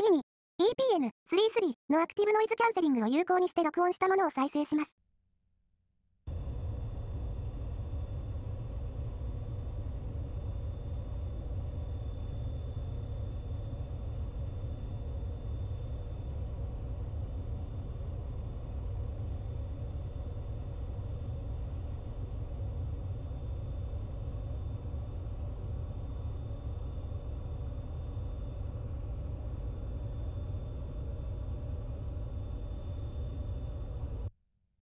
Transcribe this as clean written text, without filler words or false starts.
次に、EP-N33 のアクティブノイズキャンセリングを有効にして録音したものを再生します。